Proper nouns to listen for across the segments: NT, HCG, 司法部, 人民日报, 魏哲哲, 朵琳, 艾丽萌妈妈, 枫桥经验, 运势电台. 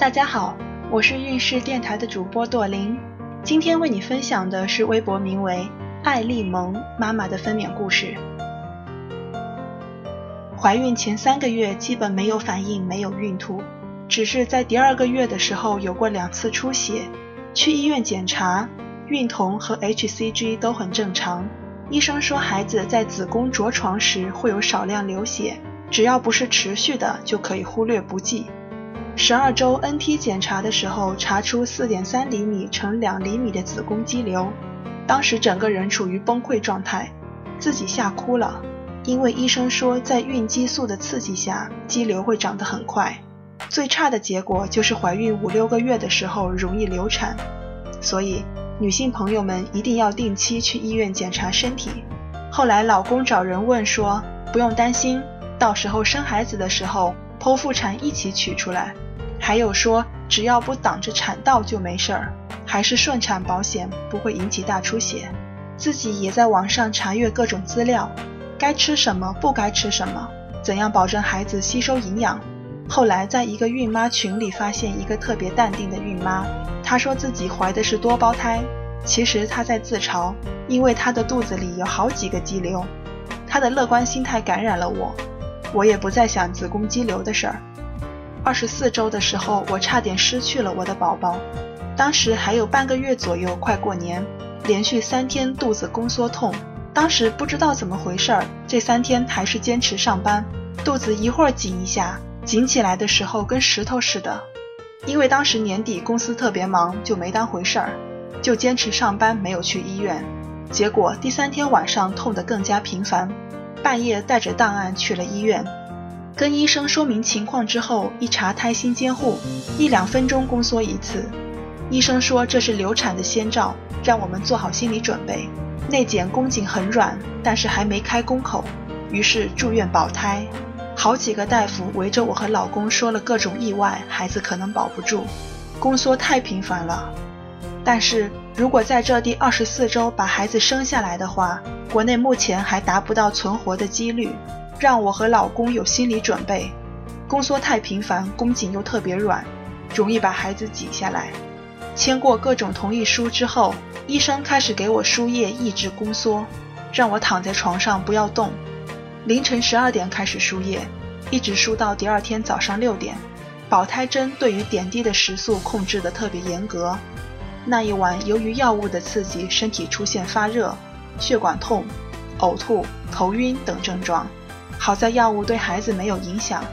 大家好，我是运势电台的主播朵琳，今天为你分享的是微博名为艾丽萌妈妈的分娩故事。怀孕前3个月基本没有反应，没有孕吐，只是在第2个月的时候有过2次出血，去医院检查，孕酮和 HCG 都很正常。医生说孩子在子宫着床时会有少量流血，只要不是持续的就可以忽略不计。12周 NT 检查的时候查出 4.3 厘米乘2厘米的子宫肌瘤，当时整个人处于崩溃状态，自己吓哭了，因为医生说在孕激素的刺激下肌瘤会长得很快，最差的结果就是怀孕5-6个月的时候容易流产。所以女性朋友们一定要定期去医院检查身体。后来老公找人问说，不用担心，到时候生孩子的时候剖腹产一起取出来，还有说只要不挡着产道就没事儿，还是顺产保险，不会引起大出血。自己也在网上查阅各种资料，该吃什么不该吃什么，怎样保证孩子吸收营养。后来在一个孕妈群里发现一个特别淡定的孕妈，她说自己怀的是多胞胎，其实她在自嘲，因为她的肚子里有好几个肌瘤。她的乐观心态感染了我也不再想子宫肌瘤的事儿。24周的时候我差点失去了我的宝宝，当时还有半个月左右，快过年，连续3天肚子宫缩痛，当时不知道怎么回事儿，这3天还是坚持上班，肚子一会儿紧一下，紧起来的时候跟石头似的。因为当时年底公司特别忙，就没当回事儿，就坚持上班，没有去医院。结果第3天晚上痛得更加频繁，半夜带着档案去了医院，跟医生说明情况之后，一查胎心监护，1-2分钟宫缩一次，医生说这是流产的先兆，让我们做好心理准备。内检宫颈很软，但是还没开宫口，于是住院保胎。好几个大夫围着我和老公说了各种意外，孩子可能保不住，宫缩太频繁了。但是如果在这第24周把孩子生下来的话，国内目前还达不到存活的几率，让我和老公有心理准备。宫缩太频繁，宫颈又特别软，容易把孩子挤下来。签过各种同意书之后，医生开始给我输液抑制宫缩，让我躺在床上不要动。凌晨12点开始输液，一直输到第2天早上6点。保胎针对于点滴的时速控制得特别严格。那一晚由于药物的刺激，身体出现发热、血管痛、呕吐、头晕等症状。好在药物对孩子没有影响。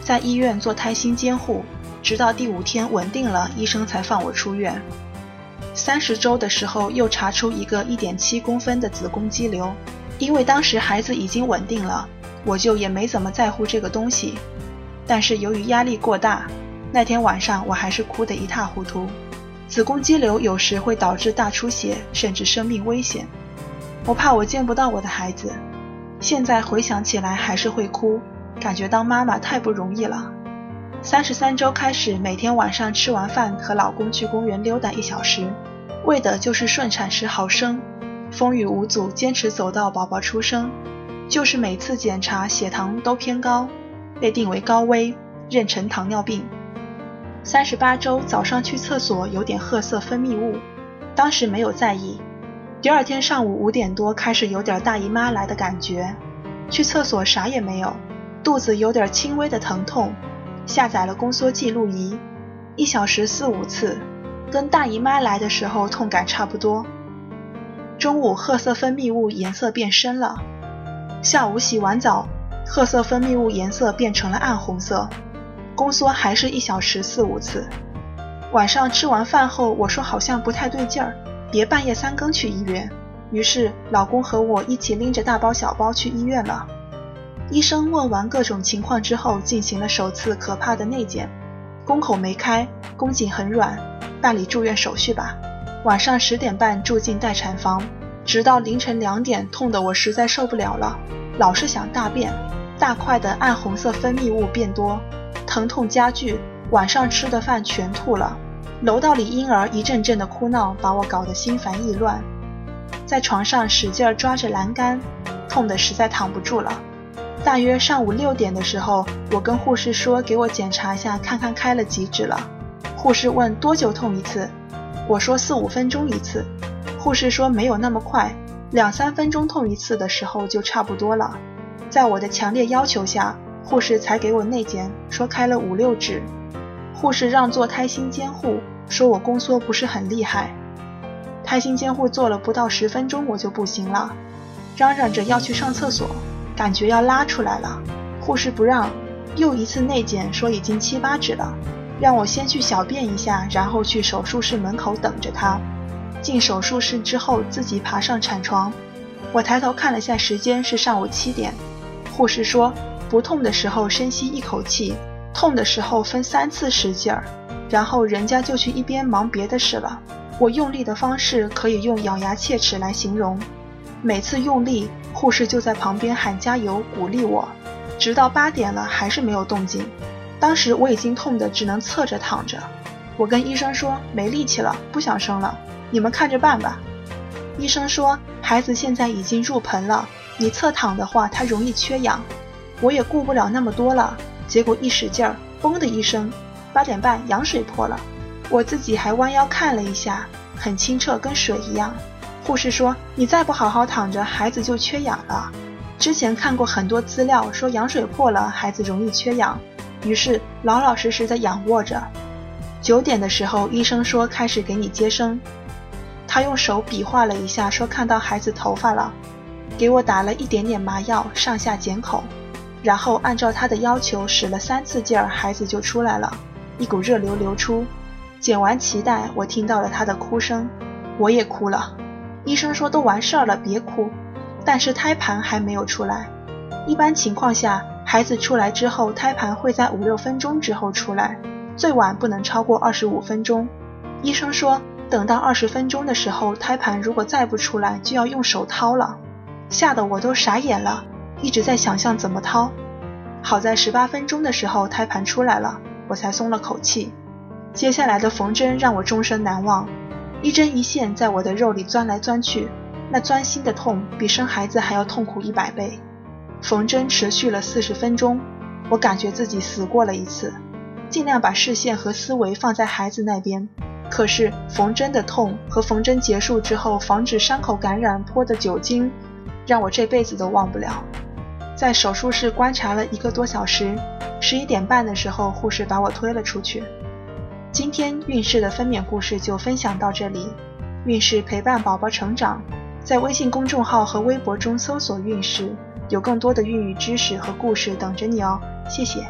在医院做胎心监护，直到第5天稳定了，医生才放我出院。30周的时候又查出一个 1.7 公分的子宫肌瘤。因为当时孩子已经稳定了，我就也没怎么在乎这个东西。但是由于压力过大，那天晚上我还是哭得一塌糊涂。子宫肌瘤有时会导致大出血，甚至生命危险。我怕我见不到我的孩子，现在回想起来还是会哭，感觉当妈妈太不容易了。33周开始，每天晚上吃完饭和老公去公园溜达1小时，为的就是顺产时好生。风雨无阻，坚持走到宝宝出生，就是每次检查血糖都偏高，被定为高危妊娠糖尿病。38周早上去厕所有点褐色分泌物，当时没有在意。第2天上午5点多开始有点大姨妈来的感觉，去厕所啥也没有，肚子有点轻微的疼痛，下载了宫缩记录仪，1小时4-5次，跟大姨妈来的时候痛感差不多。中午褐色分泌物颜色变深了，下午洗完澡，褐色分泌物颜色变成了暗红色，宫缩还是1小时4-5次。晚上吃完饭后我说好像不太对劲儿，别半夜3更去医院，于是老公和我一起拎着大包小包去医院了。医生问完各种情况之后，进行了首次可怕的内检，宫口没开，宫颈很软，办理住院手续吧。晚上10点半住进待产房，直到凌晨2点，痛得我实在受不了了，老是想大便，大块的暗红色分泌物变多，疼痛加剧，晚上吃的饭全吐了。楼道里婴儿一阵阵的哭闹，把我搞得心烦意乱，在床上使劲抓着栏杆，痛得实在躺不住了。大约上午6点的时候，我跟护士说给我检查一下，看看开了几指了。护士问多久痛一次，我说4-5分钟一次。护士说没有那么快，2-3分钟痛一次的时候就差不多了。在我的强烈要求下，护士才给我内检，说开了5-6指。护士让做胎心监护，说我宫缩不是很厉害。胎心监护做了不到10分钟我就不行了，嚷嚷着要去上厕所，感觉要拉出来了。护士不让，又一次内检说已经7-8指了，让我先去小便一下，然后去手术室门口等着他。进手术室之后自己爬上产床，我抬头看了下时间，是上午7点。护士说不痛的时候深吸一口气，痛的时候分3次使劲儿，然后人家就去一边忙别的事了。我用力的方式可以用咬牙切齿来形容，每次用力护士就在旁边喊加油鼓励我，直到8点了还是没有动静。当时我已经痛得只能侧着躺着，我跟医生说没力气了，不想生了，你们看着办吧。医生说孩子现在已经入盆了，你侧躺的话他容易缺氧。我也顾不了那么多了，结果一使劲儿，嘣的一声，8点半羊水破了。我自己还弯腰看了一下，很清澈，跟水一样。护士说你再不好好躺着，孩子就缺氧了。之前看过很多资料说羊水破了孩子容易缺氧，于是老老实实的仰卧着。9点的时候医生说开始给你接生，他用手比划了一下说看到孩子头发了，给我打了一点点麻药上下睑口，然后按照他的要求使了3次劲儿，孩子就出来了，一股热流流出。剪完脐带我听到了他的哭声，我也哭了。医生说都完事儿了别哭，但是胎盘还没有出来。一般情况下孩子出来之后胎盘会在5-6分钟之后出来，最晚不能超过25分钟。医生说等到20分钟的时候胎盘如果再不出来就要用手掏了，吓得我都傻眼了，一直在想象怎么掏。好在18分钟的时候胎盘出来了，我才松了口气。接下来的缝针让我终身难忘，一针一线在我的肉里钻来钻去，那钻心的痛比生孩子还要痛苦100倍。缝针持续了40分钟，我感觉自己死过了一次。尽量把视线和思维放在孩子那边，可是缝针的痛和缝针结束之后防止伤口感染泼的酒精，让我这辈子都忘不了。在手术室观察了1个多小时，11点半的时候护士把我推了出去。今天孕氏的分娩故事就分享到这里，孕氏陪伴宝宝成长，在微信公众号和微博中搜索孕氏，有更多的孕育知识和故事等着你哦，谢谢。